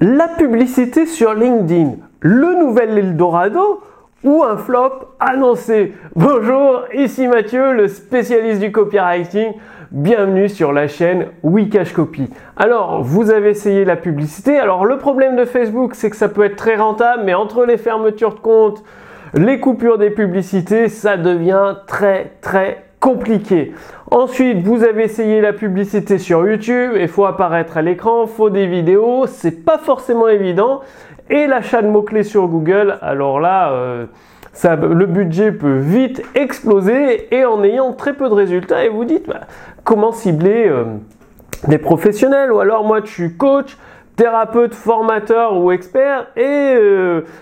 La publicité sur LinkedIn, le nouvel Eldorado ou un flop annoncé? Bonjour, ici Mathieu, le spécialiste du copywriting. Bienvenue sur la chaîne Oui Cash Copy. Alors, vous avez essayé la publicité. Alors, le problème de Facebook, c'est que ça peut être très rentable, mais entre les fermetures de comptes, les coupures des publicités, ça devient très compliqué. Ensuite, vous avez essayé la publicité sur YouTube, il faut apparaître à l'écran, faut des vidéos, c'est pas forcément évident. Et l'achat de mots-clés sur Google, alors là, le budget peut vite exploser et en ayant très peu de résultats, et vous dites comment cibler des professionnels, ou alors moi je suis coach, thérapeute, formateur ou expert et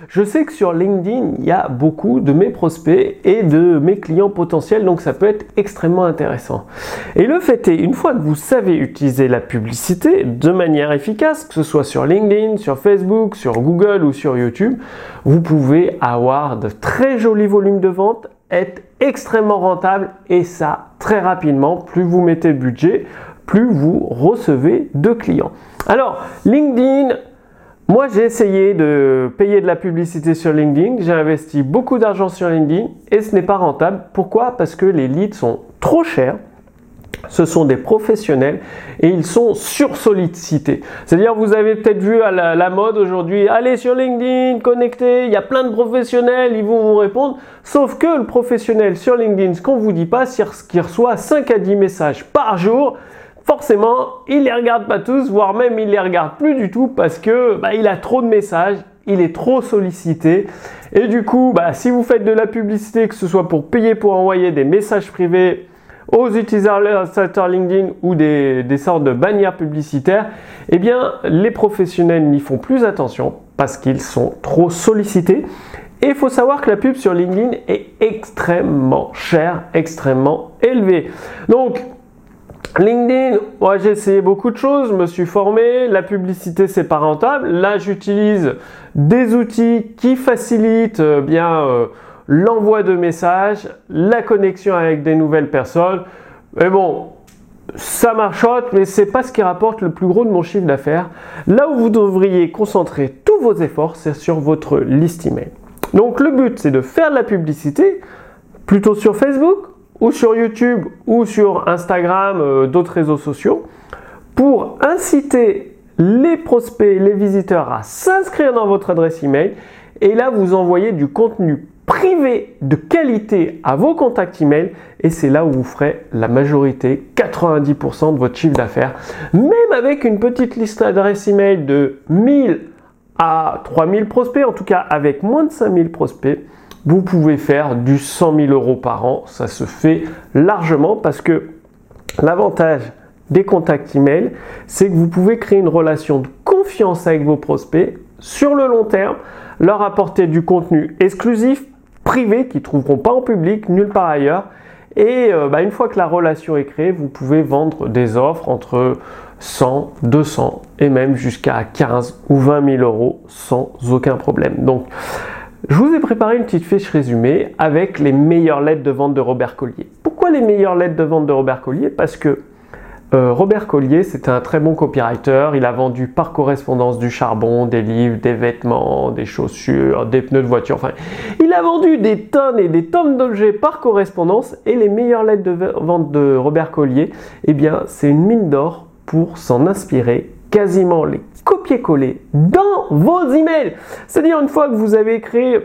je sais que sur LinkedIn, il y a beaucoup de mes prospects et de mes clients potentiels, donc ça peut être extrêmement intéressant. Et le fait est, une fois que vous savez utiliser la publicité de manière efficace, que ce soit sur LinkedIn, sur Facebook, sur Google ou sur YouTube, vous pouvez avoir de très jolis volumes de vente, être extrêmement rentable et ça très rapidement. Plus vous mettez le budget, plus vous recevez de clients. Alors, LinkedIn, moi j'ai essayé de payer de la publicité sur LinkedIn, j'ai investi beaucoup d'argent sur LinkedIn et ce n'est pas rentable. Pourquoi ? Parce que les leads sont trop chers, ce sont des professionnels et ils sont sursollicités. C'est-à-dire, vous avez peut-être vu à la mode aujourd'hui, allez sur LinkedIn, connectez, il y a plein de professionnels, ils vont vous répondre. Sauf que le professionnel sur LinkedIn, ce qu'on ne vous dit pas, c'est qu'il reçoit 5 à 10 messages par jour. Forcément, il les regarde pas tous, voire même il les regarde plus du tout parce que il a trop de messages, il est trop sollicité. Et du coup, si vous faites de la publicité, que ce soit pour payer pour envoyer des messages privés aux utilisateurs LinkedIn ou des sortes de bannières publicitaires, eh bien, les professionnels n'y font plus attention parce qu'ils sont trop sollicités. Et il faut savoir que la pub sur LinkedIn est extrêmement chère, extrêmement élevée. Donc, LinkedIn, moi j'ai essayé beaucoup de choses, je me suis formé, la publicité c'est pas rentable. Là j'utilise des outils qui facilitent l'envoi de messages, la connexion avec des nouvelles personnes. Mais bon, ça marchote, mais c'est pas ce qui rapporte le plus gros de mon chiffre d'affaires. Là où vous devriez concentrer tous vos efforts, c'est sur votre liste email. Donc le but c'est de faire de la publicité plutôt sur Facebook, ou sur YouTube ou sur Instagram, d'autres réseaux sociaux, pour inciter les prospects, les visiteurs à s'inscrire dans votre adresse email. Et là, vous envoyez du contenu privé de qualité à vos contacts email et c'est là où vous ferez la majorité, 90% de votre chiffre d'affaires. Même avec une petite liste d'adresses email de 1000 à 3000 prospects, en tout cas avec moins de 5000 prospects, vous pouvez faire du 100 000 euros par an, ça se fait largement parce que l'avantage des contacts email, c'est que vous pouvez créer une relation de confiance avec vos prospects sur le long terme, leur apporter du contenu exclusif, privé, qu'ils ne trouveront pas en public, nulle part ailleurs. Et une fois que la relation est créée, vous pouvez vendre des offres entre 100, 200 et même jusqu'à 15 ou 20 000 euros sans aucun problème. Donc, je vous ai préparé une petite fiche résumée avec les meilleures lettres de vente de Robert Collier. Pourquoi les meilleures lettres de vente de Robert Collier ? Parce que Robert Collier, c'est un très bon copywriter. Il a vendu par correspondance du charbon, des livres, des vêtements, des chaussures, des pneus de voiture. Enfin, il a vendu des tonnes et des tonnes d'objets par correspondance. Et les meilleures lettres de vente de Robert Collier, eh bien, c'est une mine d'or pour s'en inspirer, quasiment les copier-coller dans vos emails. C'est-à-dire, une fois que vous avez créé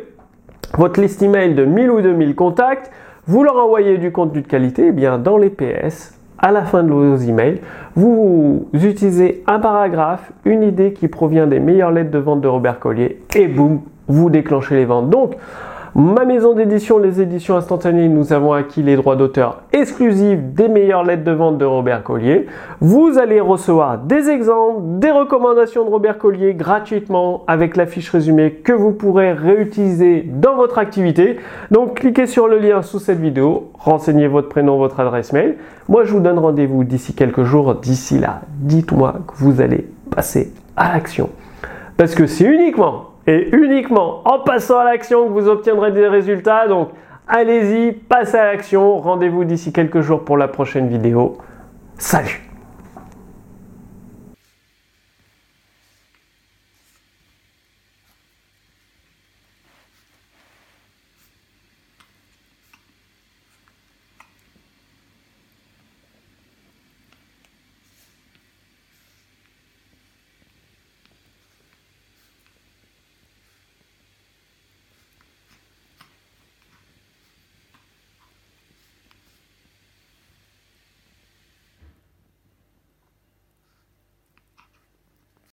votre liste email de 1000 ou 2000 contacts, vous leur envoyez du contenu de qualité, eh bien dans les PS, à la fin de vos emails, vous utilisez un paragraphe, une idée qui provient des meilleures lettres de vente de Robert Collier et boum, vous déclenchez les ventes. Donc, ma maison d'édition, les éditions instantanées, nous avons acquis les droits d'auteur exclusifs des meilleures lettres de vente de Robert Collier. Vous allez recevoir des exemples, des recommandations de Robert Collier gratuitement avec la fiche résumée que vous pourrez réutiliser dans votre activité. Donc, cliquez sur le lien sous cette vidéo, renseignez votre prénom, votre adresse mail. Moi, je vous donne rendez-vous d'ici quelques jours. D'ici là, dites-moi que vous allez passer à l'action parce que c'est uniquement et uniquement en passant à l'action que vous obtiendrez des résultats. Donc, allez-y, passez à l'action. Rendez-vous d'ici quelques jours pour la prochaine vidéo. Salut!